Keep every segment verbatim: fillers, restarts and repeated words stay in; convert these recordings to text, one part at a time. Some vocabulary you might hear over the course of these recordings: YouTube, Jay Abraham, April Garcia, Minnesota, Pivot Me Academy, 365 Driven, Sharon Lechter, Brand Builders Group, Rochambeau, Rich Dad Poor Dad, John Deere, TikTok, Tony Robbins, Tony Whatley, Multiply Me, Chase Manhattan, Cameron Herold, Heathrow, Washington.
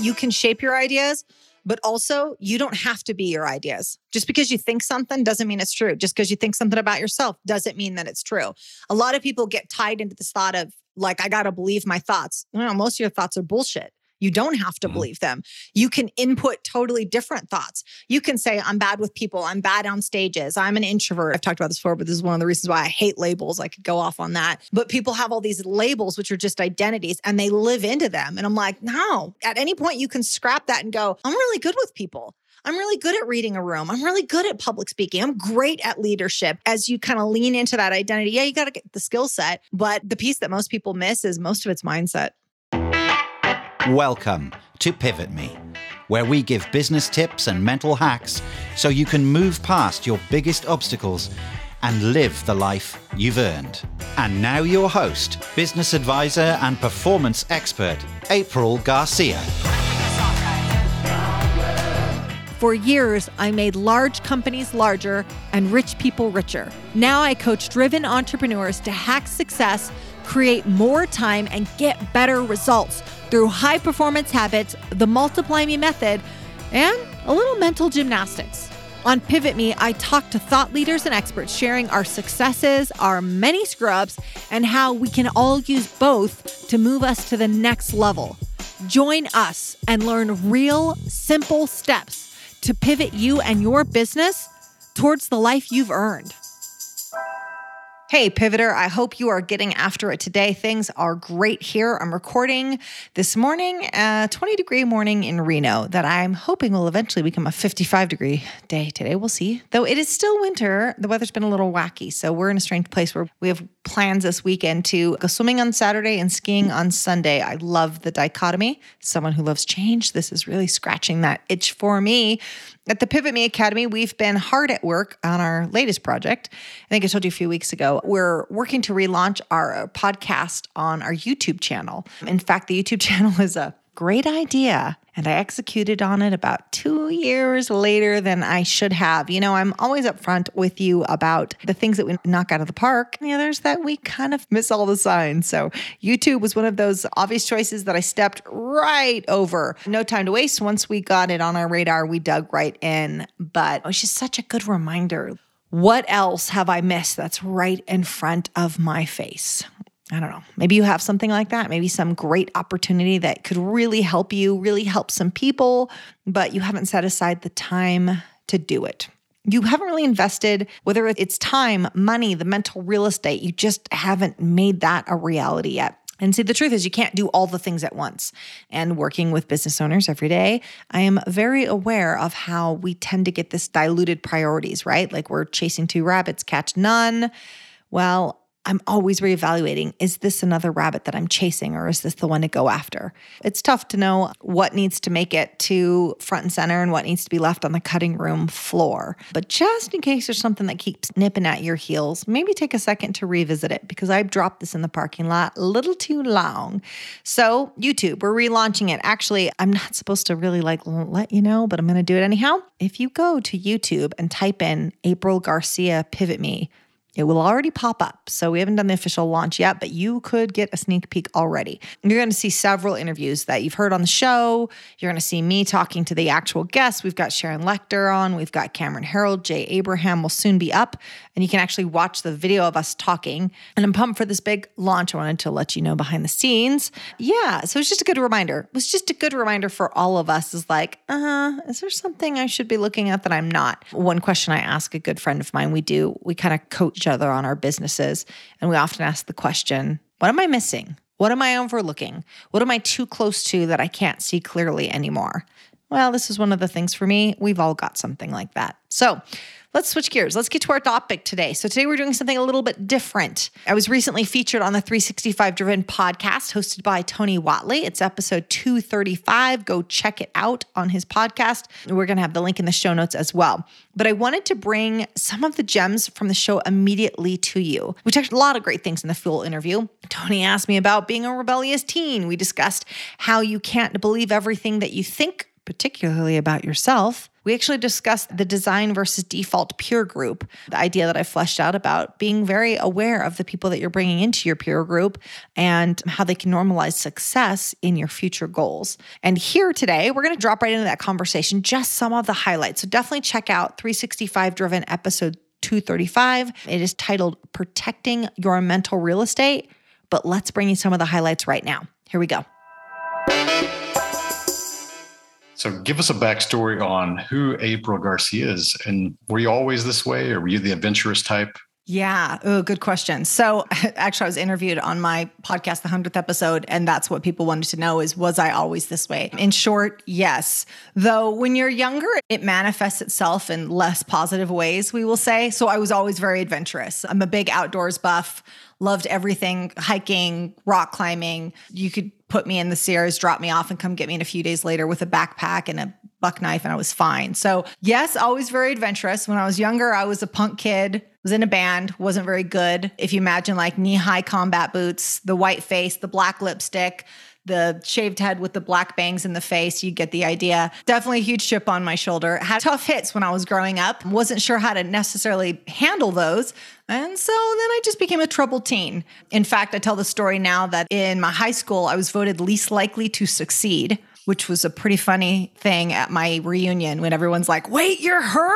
you can shape your ideas, but also you don't have to be your ideas. Just because you think something doesn't mean it's true. Just because you think something about yourself doesn't mean that it's true. A lot of people get tied into this thought of like, I got to believe my thoughts. You know, most of your thoughts are bullshit. You don't have to believe them. You can input totally different thoughts. You can say, I'm bad with people. I'm bad on stages. I'm an introvert. I've talked about this before, but this is one of the reasons why I hate labels. I could go off on that. But people have all these labels, which are just identities, and they live into them. And I'm like, no, at any point you can scrap that and go, I'm really good with people. I'm really good at reading a room. I'm really good at public speaking. I'm great at leadership. As you kind of lean into that identity, yeah, you got to get the skill set. But the piece that most people miss is most of it's mindset. Welcome to Pivot Me, where we give business tips and mental hacks so you can move past your biggest obstacles and live the life you've earned. And now your host, business advisor and performance expert, April Garcia. For years, I made large companies larger and rich people richer. Now I coach driven entrepreneurs to hack success, create more time, and get better results through high performance habits, the Multiply Me method, and a little mental gymnastics. On Pivot Me, I talk to thought leaders and experts sharing our successes, our many screw-ups, and how we can all use both to move us to the next level. Join us and learn real, simple steps to pivot you and your business towards the life you've earned. Hey, Pivoter, I hope you are getting after it today. Things are great here. I'm recording this morning, a twenty degree morning in Reno that I'm hoping will eventually become a fifty-five degree day today. We'll see. Though it is still winter, the weather's been a little wacky. So we're in a strange place where we have plans this weekend to go swimming on Saturday and skiing on Sunday. I love the dichotomy. Someone who loves change, this is really scratching that itch for me. At the Pivot Me Academy, we've been hard at work on our latest project. I think I told you a few weeks ago, we're working to relaunch our podcast on our YouTube channel. In fact, the YouTube channel is a great idea, and I executed on it about two years later than I should have. You know, I'm always upfront with you about the things that we knock out of the park and the others that we kind of miss all the signs. So YouTube was one of those obvious choices that I stepped right over. No time to waste. Once we got it on our radar, we dug right in. But it was just such a good reminder. What else have I missed that's right in front of my face? I don't know. Maybe you have something like that. Maybe some great opportunity that could really help you, really help some people, but you haven't set aside the time to do it. You haven't really invested, whether it's time, money, the mental real estate, you just haven't made that a reality yet. And see, the truth is you can't do all the things at once. And working with business owners every day, I am very aware of how we tend to get this diluted priorities, right? Like we're chasing two rabbits, catch none. Well, I'm always reevaluating, is this another rabbit that I'm chasing or is this the one to go after? It's tough to know what needs to make it to front and center and what needs to be left on the cutting room floor. But just in case there's something that keeps nipping at your heels, maybe take a second to revisit it because I dropped this in the parking lot a little too long. So YouTube, we're relaunching it. Actually, I'm not supposed to really like let you know, but I'm going to do it anyhow. If you go to YouTube and type in April Garcia Pivot Me, it will already pop up. So we haven't done the official launch yet, but you could get a sneak peek already. You're going to see several interviews that you've heard on the show. You're going to see me talking to the actual guests. We've got Sharon Lechter on. We've got Cameron Herold. Jay Abraham will soon be up. And you can actually watch the video of us talking. And I'm pumped for this big launch. I wanted to let you know behind the scenes. Yeah, so it's just a good reminder. It was just a good reminder for all of us is like, uh-huh, is there something I should be looking at that I'm not? One question I ask a good friend of mine, we do, we kind of coach each other on our businesses. And we often ask the question, what am I missing? What am I overlooking? What am I too close to that I can't see clearly anymore? Well, this is one of the things for me. We've all got something like that. So let's switch gears. Let's get to our topic today. So today we're doing something a little bit different. I was recently featured on the three sixty-five Driven podcast hosted by Tony Whatley. It's episode two thirty-five. Go check it out on his podcast. We're going to have the link in the show notes as well. But I wanted to bring some of the gems from the show immediately to you. We talked a lot of great things in the full interview. Tony asked me about being a rebellious teen. We discussed how you can't believe everything that you think, particularly about yourself. We actually discussed the design versus default peer group, the idea that I fleshed out about being very aware of the people that you're bringing into your peer group and how they can normalize success in your future goals. And here today, we're going to drop right into that conversation, just some of the highlights. So definitely check out three sixty-five Driven episode two thirty-five. It is titled Protecting Your Mental Real Estate, but let's bring you some of the highlights right now. Here we go. So give us a backstory on who April Garcia is, and were you always this way, or were you the adventurous type? Yeah. Oh, good question. So actually I was interviewed on my podcast, the hundredth episode, and that's what people wanted to know is, was I always this way? In short, yes. Though when you're younger, it manifests itself in less positive ways, we will say. So I was always very adventurous. I'm a big outdoors buff, loved everything, hiking, rock climbing. You could put me in the Sierras, drop me off and come get me in a few days later with a backpack and a buck knife and I was fine. So yes, always very adventurous. When I was younger, I was a punk kid. Was in a band, wasn't very good. If you imagine like knee-high combat boots, the white face, the black lipstick, the shaved head with the black bangs in the face, you get the idea. Definitely a huge chip on my shoulder. Had tough hits when I was growing up. Wasn't sure how to necessarily handle those. And so then I just became a troubled teen. In fact, I tell the story now that in my high school, I was voted least likely to succeed, which was a pretty funny thing at my reunion when everyone's like, wait, you're her?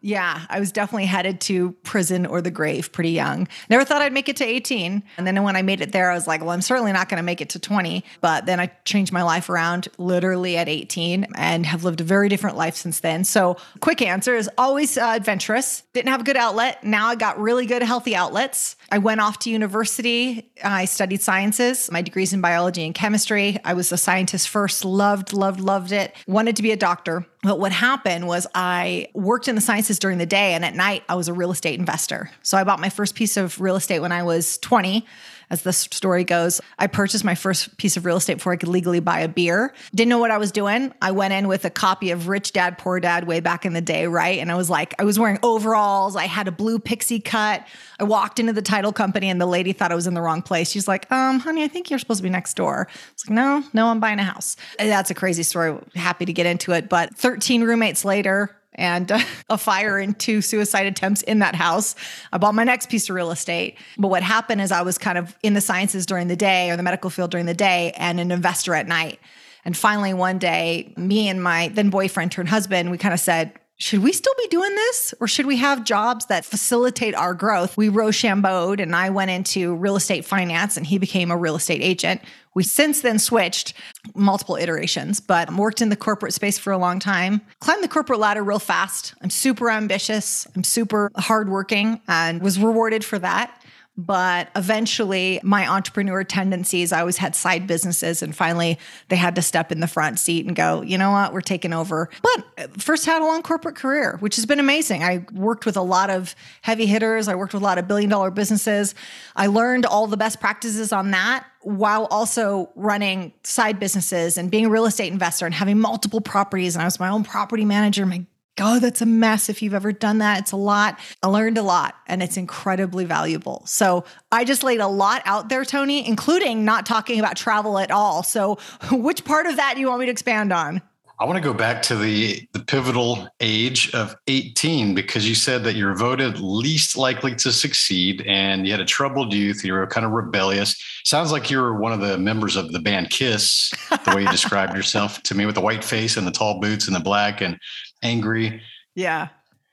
Yeah, I was definitely headed to prison or the grave pretty young. Never thought I'd make it to eighteen. And then when I made it there, I was like, well, I'm certainly not going to make it to twenty. But then I changed my life around literally at eighteen and have lived a very different life since then. So quick answer is always uh, adventurous. Didn't have a good outlet. Now I got really good, healthy outlets. I went off to university. I studied sciences. My degrees in biology and chemistry. I was a scientist first, love Loved, loved, loved it. Wanted to be a doctor. But what happened was I worked in the sciences during the day, and at night I was a real estate investor. So I bought my first piece of real estate when I was twenty. As the story goes, I purchased my first piece of real estate before I could legally buy a beer. Didn't know what I was doing. I went in with a copy of Rich Dad, Poor Dad way back in the day, right? And I was like, I was wearing overalls. I had a blue pixie cut. I walked into the title company and the lady thought I was in the wrong place. She's like, um, honey, I think you're supposed to be next door. I was like, no, no, I'm buying a house. And that's a crazy story. Happy to get into it. But thirteen roommates later, and a fire and two suicide attempts in that house, I bought my next piece of real estate. But what happened is I was kind of in the sciences during the day or the medical field during the day and an investor at night. And finally, one day, me and my then boyfriend turned husband, we kind of said, should we still be doing this? Or should we have jobs that facilitate our growth? We Rochambeau'd and I went into real estate finance and he became a real estate agent. We since then switched multiple iterations, but worked in the corporate space for a long time. Climbed the corporate ladder real fast. I'm super ambitious. I'm super hardworking and was rewarded for that. But eventually my entrepreneur tendencies, I always had side businesses and finally they had to step in the front seat and go, you know what, we're taking over. But first had a long corporate career, which has been amazing. I worked with a lot of heavy hitters. I worked with a lot of billion dollar businesses. I learned all the best practices on that, while also running side businesses and being a real estate investor and having multiple properties. And I was my own property manager. My Oh, that's a mess. If you've ever done that, it's a lot. I learned a lot and it's incredibly valuable. So I just laid a lot out there, Tony, including not talking about travel at all. So which part of that do you want me to expand on? I want to go back to the, the pivotal age of eighteen, because you said that you're voted least likely to succeed and you had a troubled youth. You were kind of rebellious. Sounds like you were one of the members of the band Kiss, the way you described yourself to me with the white face and the tall boots and the black and angry. Yeah.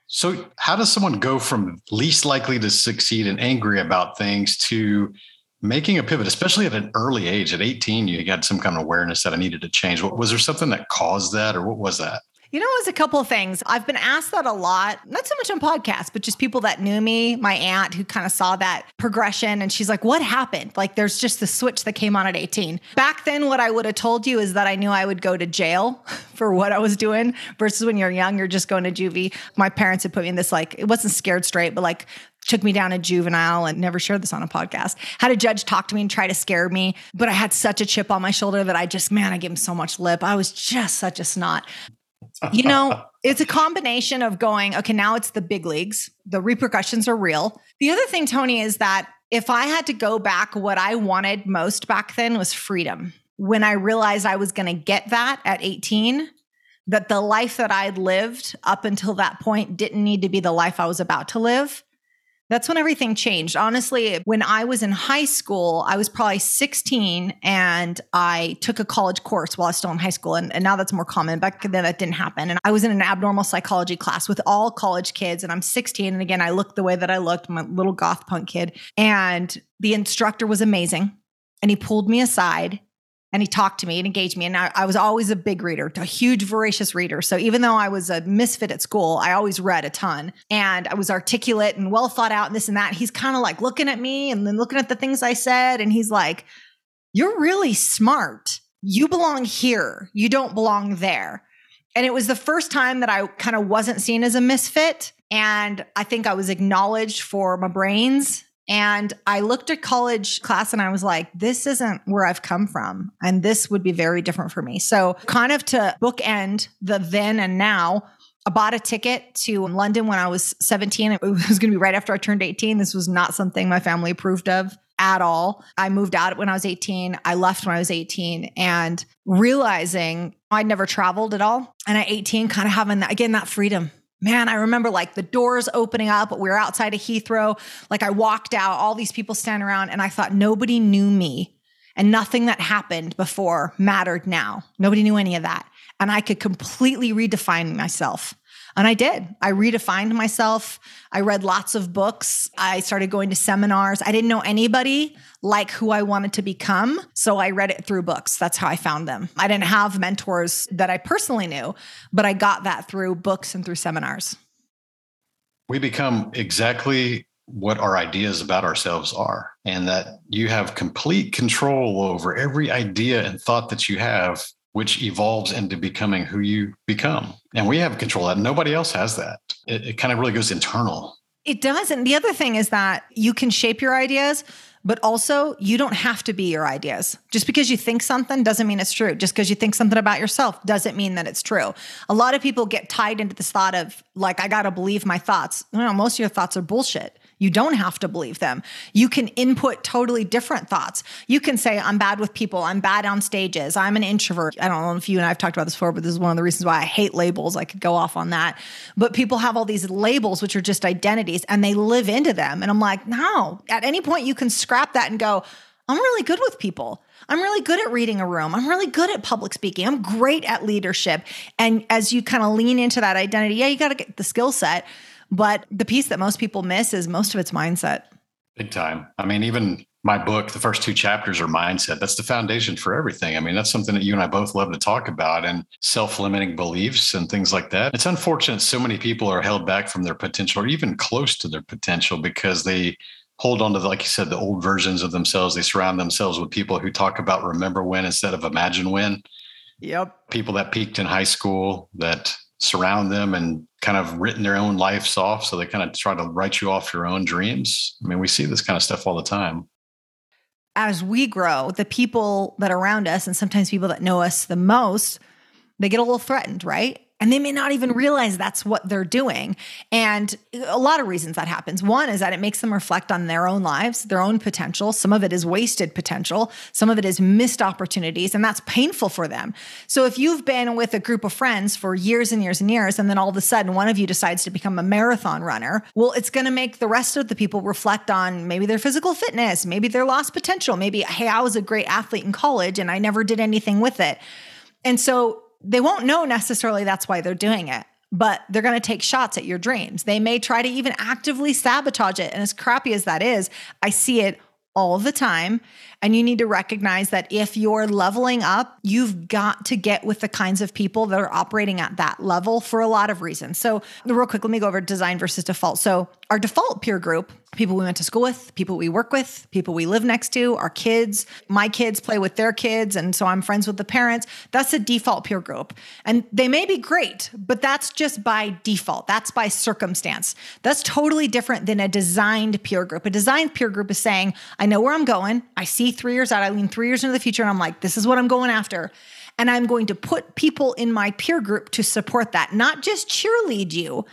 So how does someone go from least likely to succeed and angry about things to making a pivot, especially at an early age, at eighteen, you got some kind of awareness that I needed to change. Was there something that caused that, or what was that? You know, it was a couple of things. I've been asked that a lot, not so much on podcasts, but just people that knew me, my aunt who kind of saw that progression. And she's like, what happened? Like, there's just the switch that came on at eighteen. Back then, what I would have told you is that I knew I would go to jail for what I was doing versus when you're young, you're just going to juvie. My parents had put me in this, like, it wasn't scared straight, but like, took me down a juvenile and never shared this on a podcast. Had a judge talk to me and try to scare me, but I had such a chip on my shoulder that I just, man, I gave him so much lip. I was just such a snot. You know, it's a combination of going, okay, now it's the big leagues. The repercussions are real. The other thing, Tony, is that if I had to go back, what I wanted most back then was freedom. When I realized I was going to get that at eighteen, that the life that I'd lived up until that point didn't need to be the life I was about to live. That's when everything changed. Honestly, when I was in high school, I was probably sixteen and I took a college course while I was still in high school. And, and now that's more common. Back then that didn't happen. And I was in an abnormal psychology class with all college kids and I'm sixteen. And again, I looked the way that I looked, my little goth punk kid. And the instructor was amazing. And he pulled me aside and he talked to me and engaged me. And I, I was always a big reader, a huge voracious reader. So even though I was a misfit at school, I always read a ton. And I was articulate and well thought out and this and that. He's kind of like looking at me and then looking at the things I said. And he's like, "You're really smart. You belong here. You don't belong there." And it was the first time that I kind of wasn't seen as a misfit. And I think I was acknowledged for my brains. And I looked at college class and I was like, this isn't where I've come from. And this would be very different for me. So kind of to bookend the then and now, I bought a ticket to London when I was seventeen. It was going to be right after I turned eighteen. This was not something my family approved of at all. I moved out when I was eighteen. I left when I was eighteen, and realizing I'd never traveled at all. And at eighteen, kind of having that, again, that freedom. Man, I remember like the doors opening up. We were outside of Heathrow. Like I walked out, all these people standing around, and I thought nobody knew me and nothing that happened before mattered now. Nobody knew any of that. And I could completely redefine myself. And I did. I redefined myself. I read lots of books. I started going to seminars. I didn't know anybody like who I wanted to become. So I read it through books. That's how I found them. I didn't have mentors that I personally knew, but I got that through books and through seminars. We become exactly what our ideas about ourselves are, and that you have complete control over every idea and thought that you have, which evolves into becoming who you become. And we have control of that. Nobody else has that. It, it kind of really goes internal. It does. And the other thing is that you can shape your ideas, but also you don't have to be your ideas. Just because you think something doesn't mean it's true. Just because you think something about yourself doesn't mean that it's true. A lot of people get tied into this thought of like, I got to believe my thoughts. No, most of your thoughts are bullshit. You don't have to believe them. You can input totally different thoughts. You can say, I'm bad with people. I'm bad on stages. I'm an introvert. I don't know if you and I have talked about this before, but this is one of the reasons why I hate labels. I could go off on that. But people have all these labels, which are just identities, and they live into them. And I'm like, no, at any point you can scrap that and go, I'm really good with people. I'm really good at reading a room. I'm really good at public speaking. I'm great at leadership. And as you kind of lean into that identity, yeah, you got to get the skill set. But the piece that most people miss is most of it's mindset. Big time. I mean, even my book, the first two chapters are mindset. That's the foundation for everything. I mean, that's something that you and I both love to talk about, and self-limiting beliefs and things like that. It's unfortunate so many people are held back from their potential or even close to their potential because they hold on to, like you said, the old versions of themselves. They surround themselves with people who talk about remember when instead of imagine when. Yep. People that peaked in high school that surround them and kind of written their own lives off. So they kind of try to write you off your own dreams. I mean, we see this kind of stuff all the time. As we grow, the people that are around us, and sometimes people that know us the most, they get a little threatened, right? And they may not even realize that's what they're doing. And a lot of reasons that happens. One is that it makes them reflect on their own lives, their own potential. Some of it is wasted potential. Some of it is missed opportunities, and that's painful for them. So if you've been with a group of friends for years and years and years, and then all of a sudden one of you decides to become a marathon runner, well, it's going to make the rest of the people reflect on maybe their physical fitness, maybe their lost potential, maybe, hey, I was a great athlete in college and I never did anything with it. And so they won't know necessarily that's why they're doing it, but they're going to take shots at your dreams. They may try to even actively sabotage it. And as crappy as that is, I see it all the time. And you need to recognize that if you're leveling up, you've got to get with the kinds of people that are operating at that level for a lot of reasons. So real quick, let me go over design versus default. So our default peer group, people we went to school with, people we work with, people we live next to, our kids, my kids play with their kids. And so I'm friends with the parents. That's a default peer group. And they may be great, but that's just by default. That's by circumstance. That's totally different than a designed peer group. A designed peer group is saying, I know where I'm going. I see three years out, I lean three years into the future, and I'm like, this is what I'm going after. And I'm going to put people in my peer group to support that, not just cheerlead you,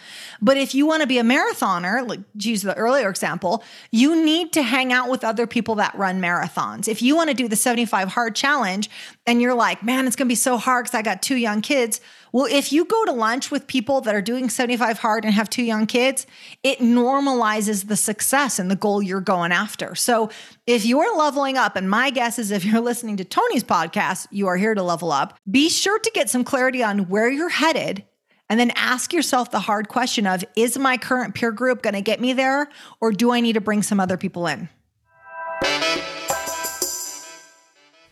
but if you want to be a marathoner, like to use the earlier example, you need to hang out with other people that run marathons. If you want to do the seventy-five hard challenge and you're like, man, it's going to be so hard because I got two young kids. Well, if you go to lunch with people that are doing seventy-five hard and have two young kids, it normalizes the success and the goal you're going after. So if you're leveling up, and my guess is if you're listening to Tony's podcast, you are here to level up, be sure to get some clarity on where you're headed and then ask yourself the hard question of, is my current peer group going to get me there, or do I need to bring some other people in?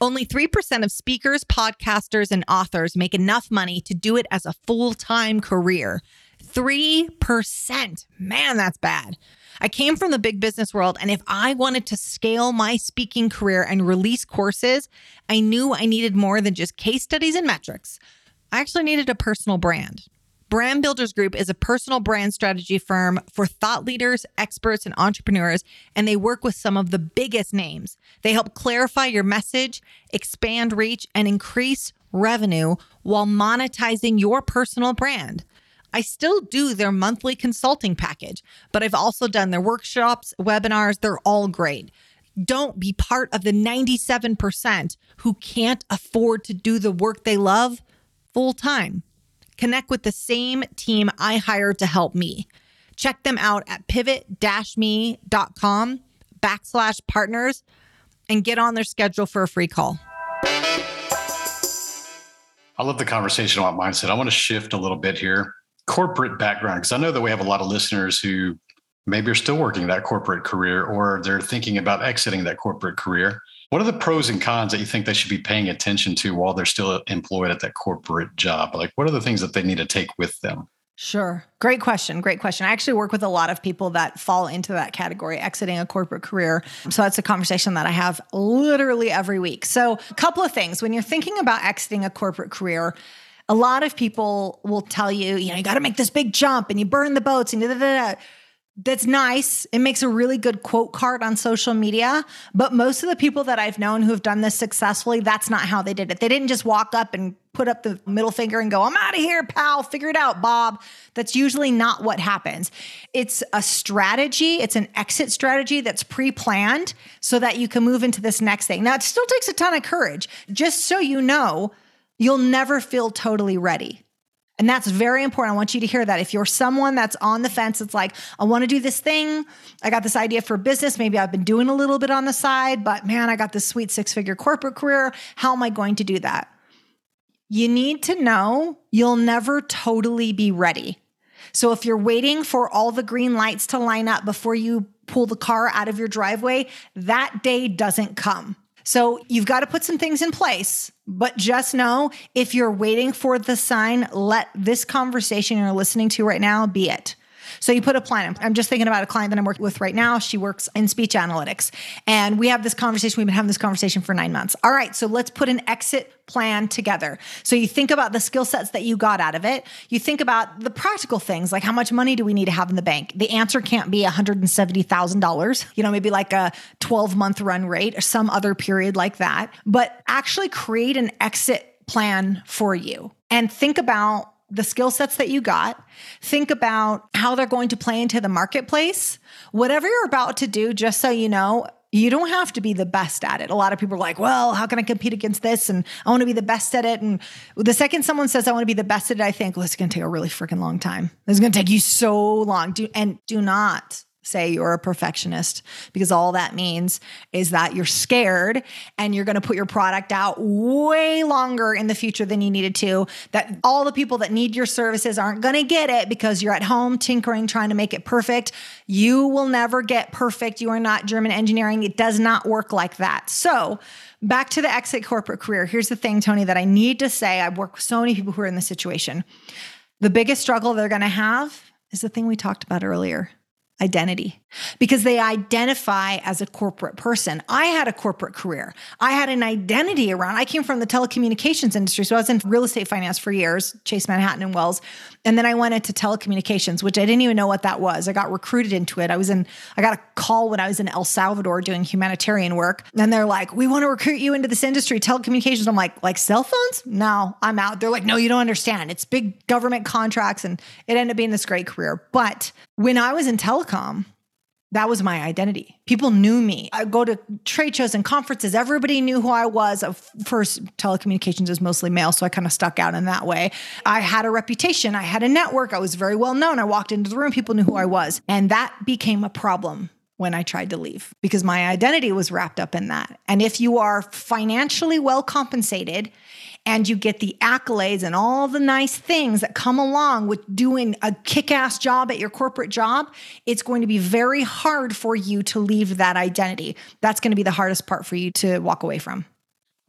Only three percent of speakers, podcasters, and authors make enough money to do it as a full-time career. three percent. Man, that's bad. I came from the big business world, and if I wanted to scale my speaking career and release courses, I knew I needed more than just case studies and metrics. I actually needed a personal brand. Brand Builders Group is a personal brand strategy firm for thought leaders, experts, and entrepreneurs, and they work with some of the biggest names. They help clarify your message, expand reach, and increase revenue while monetizing your personal brand. I still do their monthly consulting package, but I've also done their workshops, webinars. They're all great. Don't be part of the ninety-seven percent who can't afford to do the work they love full time. Connect with the same team I hired to help me. Check them out at pivot me dot com backslash partners and get on their schedule for a free call. I love the conversation about mindset. I want to shift a little bit here. Corporate background, because I know that we have a lot of listeners who maybe are still working that corporate career or they're thinking about exiting that corporate career. What are the pros and cons that you think they should be paying attention to while they're still employed at that corporate job? Like, what are the things that they need to take with them? Sure. Great question. Great question. I actually work with a lot of people that fall into that category, exiting a corporate career. So that's a conversation that I have literally every week. So a couple of things. When you're thinking about exiting a corporate career, a lot of people will tell you, you know, you got to make this big jump and you burn the boats and da da da. That's nice. It makes a really good quote card on social media. But most of the people that I've known who have done this successfully, that's not how they did it. They didn't just walk up and put up the middle finger and go, I'm out of here, pal. Figure it out, Bob. That's usually not what happens. It's a strategy. It's an exit strategy that's pre-planned so that you can move into this next thing. Now, it still takes a ton of courage. Just so you know, you'll never feel totally ready. And that's very important. I want you to hear that. If you're someone that's on the fence, it's like, I want to do this thing. I got this idea for business. Maybe I've been doing a little bit on the side, but man, I got this sweet six-figure corporate career. How am I going to do that? You need to know you'll never totally be ready. So if you're waiting for all the green lights to line up before you pull the car out of your driveway, that day doesn't come. So you've got to put some things in place, but just know if you're waiting for the sign, let this conversation you're listening to right now be it. So you put a plan. I'm just thinking about a client that I'm working with right now. She works in speech analytics and we have this conversation. We've been having this conversation for nine months. All right. So let's put an exit plan together. So you think about the skill sets that you got out of it. You think about the practical things, like how much money do we need to have in the bank? The answer can't be one hundred seventy thousand dollars, you know, maybe like a twelve month run rate or some other period like that, but actually create an exit plan for you and think about the skill sets that you got, think about how they're going to play into the marketplace. Whatever you're about to do, just so you know, you don't have to be the best at it. A lot of people are like, well, how can I compete against this? And I want to be the best at it. And the second someone says, I want to be the best at it, I think, well, it's going to take a really freaking long time. It's going to take you so long. Do, and do not say you're a perfectionist, because all that means is that you're scared and you're going to put your product out way longer in the future than you needed to, that all the people that need your services aren't going to get it because you're at home tinkering, trying to make it perfect. You will never get perfect. You are not German engineering. It does not work like that. So back to the exit corporate career. Here's the thing, Tony, that I need to say. I work with so many people who are in this situation. The biggest struggle they're going to have is the thing we talked about earlier. Identity, because they identify as a corporate person. I had a corporate career. I had an identity around, I came from the telecommunications industry. So I was in real estate finance for years, Chase Manhattan and Wells. And then I went into telecommunications, which I didn't even know what that was. I got recruited into it. I was in, I got a call when I was in El Salvador doing humanitarian work. And they're like, we want to recruit you into this industry, telecommunications. I'm like, like cell phones? No, I'm out. They're like, no, you don't understand. It's big government contracts. And it ended up being this great career. But When I was in telecom, that was my identity. People knew me. I go to trade shows and conferences. Everybody knew who I was. First, telecommunications is mostly male, so I kind of stuck out in that way. I had a reputation. I had a network. I was very well known. I walked into the room. People knew who I was. And that became a problem when I tried to leave because my identity was wrapped up in that. And if you are financially well compensated and you get the accolades and all the nice things that come along with doing a kick-ass job at your corporate job, it's going to be very hard for you to leave that identity. That's going to be the hardest part for you to walk away from.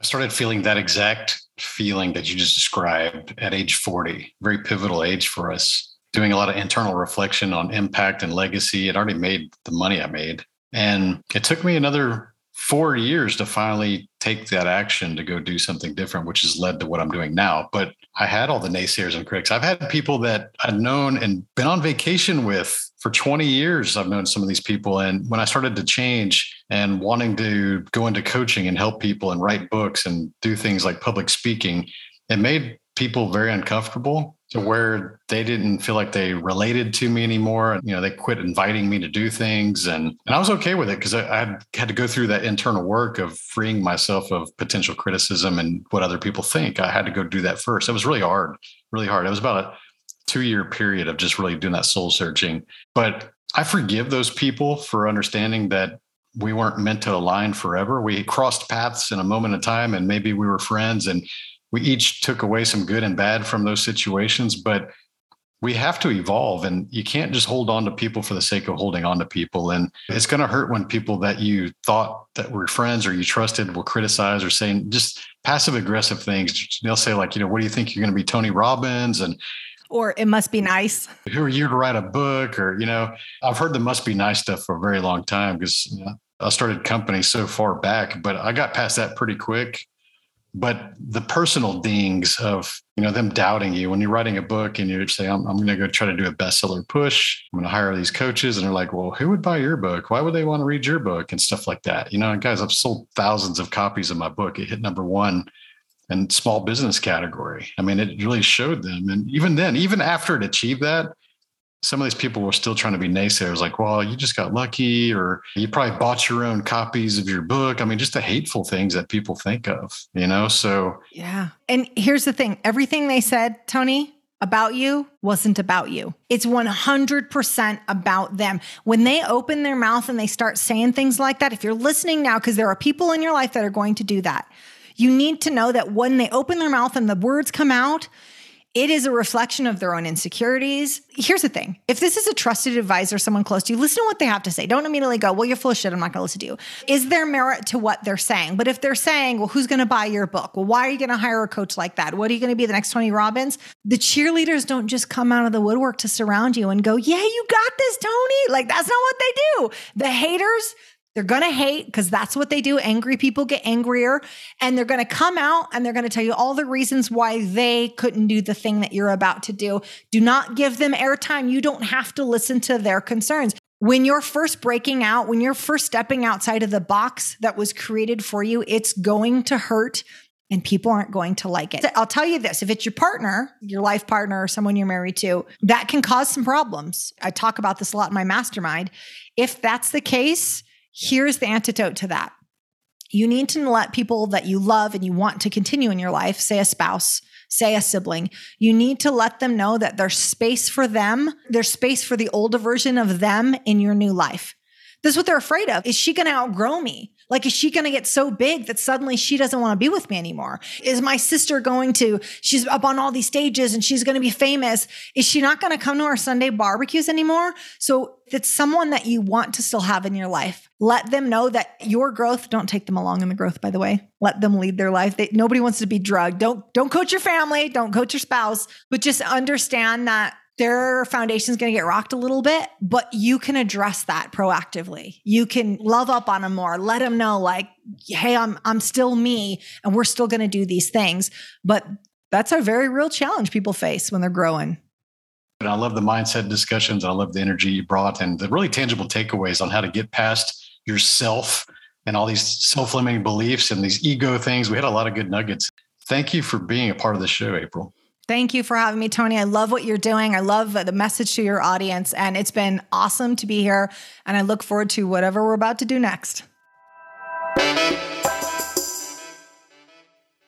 I started feeling that exact feeling that you just described at age forty, very pivotal age for us, doing a lot of internal reflection on impact and legacy. It already made the money I made. And it took me another four years to finally take that action to go do something different, which has led to what I'm doing now. But I had all the naysayers and critics. I've had people that I've known and been on vacation with for twenty years. I've known some of these people. And when I started to change and wanting to go into coaching and help people and write books and do things like public speaking, it made people very uncomfortable to where they didn't feel like they related to me anymore. And, you know, they quit inviting me to do things. And, and I was okay with it because I, I had to go through that internal work of freeing myself of potential criticism and what other people think. I had to go do that first. It was really hard, really hard. It was about a two-year period of just really doing that soul searching. But I forgive those people for understanding that we weren't meant to align forever. We crossed paths in a moment of time and maybe we were friends and we each took away some good and bad from those situations, but we have to evolve and you can't just hold on to people for the sake of holding on to people. And it's going to hurt when people that you thought that were friends or you trusted will criticize or say just passive aggressive things. They'll say like, you know, what do you think you're going to be, Tony Robbins? And or it must be nice. Who are you to write a book? Or, you know, I've heard the must be nice stuff for a very long time because you know, I started companies so far back, but I got past that pretty quick. But the personal dings of, you know, them doubting you when you're writing a book and you say, I'm, I'm going to go try to do a bestseller push. I'm going to hire these coaches. And they're like, well, who would buy your book? Why would they want to read your book and stuff like that? You know, and guys, I've sold thousands of copies of my book. It hit number one in small business category. I mean, it really showed them. And even then, even after it achieved that, some of these people were still trying to be naysayers, like, well, you just got lucky, or you probably bought your own copies of your book. I mean, just the hateful things that people think of, you know? So, yeah. And here's the thing. Everything they said, Tony, about you wasn't about you. It's one hundred percent about them. When they open their mouth and they start saying things like that, if you're listening now, because there are people in your life that are going to do that, you need to know that when they open their mouth and the words come out, it is a reflection of their own insecurities. Here's the thing. If this is a trusted advisor, someone close to you, listen to what they have to say. Don't immediately go, well, you're full of shit. I'm not going to listen to you. Is there merit to what they're saying? But if they're saying, well, who's going to buy your book? Well, why are you going to hire a coach like that? What are you going to be, the next Tony Robbins? The cheerleaders don't just come out of the woodwork to surround you and go, yeah, you got this, Tony. Like, that's not what they do. The haters, they're going to hate because that's what they do. Angry people get angrier and they're going to come out and they're going to tell you all the reasons why they couldn't do the thing that you're about to do. Do not give them airtime. You don't have to listen to their concerns. When you're first breaking out, when you're first stepping outside of the box that was created for you, it's going to hurt and people aren't going to like it. I'll tell you this, if it's your partner, your life partner, or someone you're married to, that can cause some problems. I talk about this a lot in my mastermind. If that's the case, here's the antidote to that. You need to let people that you love and you want to continue in your life, say a spouse, say a sibling, you need to let them know that there's space for them, there's space for the older version of them in your new life. This is what they're afraid of. Is she going to outgrow me? Like, is she going to get so big that suddenly she doesn't want to be with me anymore? Is my sister going to, she's up on all these stages and she's going to be famous. Is she not going to come to our Sunday barbecues anymore? So it's someone that you want to still have in your life. Let them know that your growth, don't take them along in the growth, by the way. Let them lead their life. They, nobody wants to be drugged. Don't, don't coach your family. Don't coach your spouse, but just understand that their foundation is going to get rocked a little bit, but you can address that proactively. You can love up on them more, let them know like, hey, I'm, I'm still me and we're still going to do these things. But that's a very real challenge people face when they're growing. And I love the mindset discussions. I love the energy you brought and the really tangible takeaways on how to get past yourself and all these self-limiting beliefs and these ego things. We had a lot of good nuggets. Thank you for being a part of the show, April. Thank you for having me, Tony. I love what you're doing. I love the message to your audience, and it's been awesome to be here, and I look forward to whatever we're about to do next.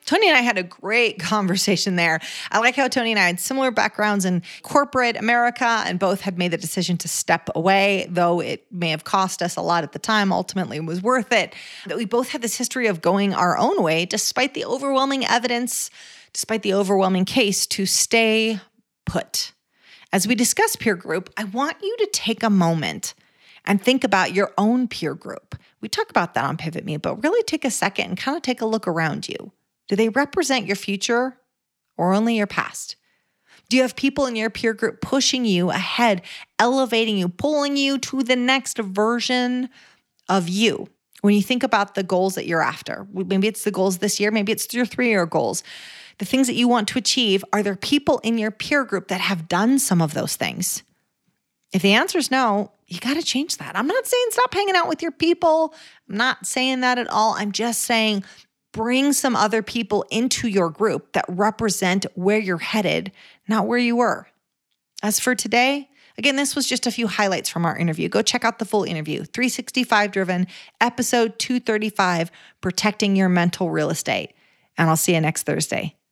Tony and I had a great conversation there. I like how Tony and I had similar backgrounds in corporate America and both had made the decision to step away, though it may have cost us a lot at the time. Ultimately, it was worth it. That we both had this history of going our own way, despite the overwhelming evidence, despite the overwhelming case to stay put. As we discuss peer group, I want you to take a moment and think about your own peer group. We talk about that on Pivot Me, but really take a second and kind of take a look around you. Do they represent your future or only your past? Do you have people in your peer group pushing you ahead, elevating you, pulling you to the next version of you? When you think about the goals that you're after, maybe it's the goals this year, maybe it's your three-year goals, the things that you want to achieve, are there people in your peer group that have done some of those things? If the answer is no, you got to change that. I'm not saying stop hanging out with your people. I'm not saying that at all. I'm just saying bring some other people into your group that represent where you're headed, not where you were. As for today, again, this was just a few highlights from our interview. Go check out the full interview, three sixty-five Driven, episode two thirty-five, Protecting Your Mental Real Estate. And I'll see you next Thursday.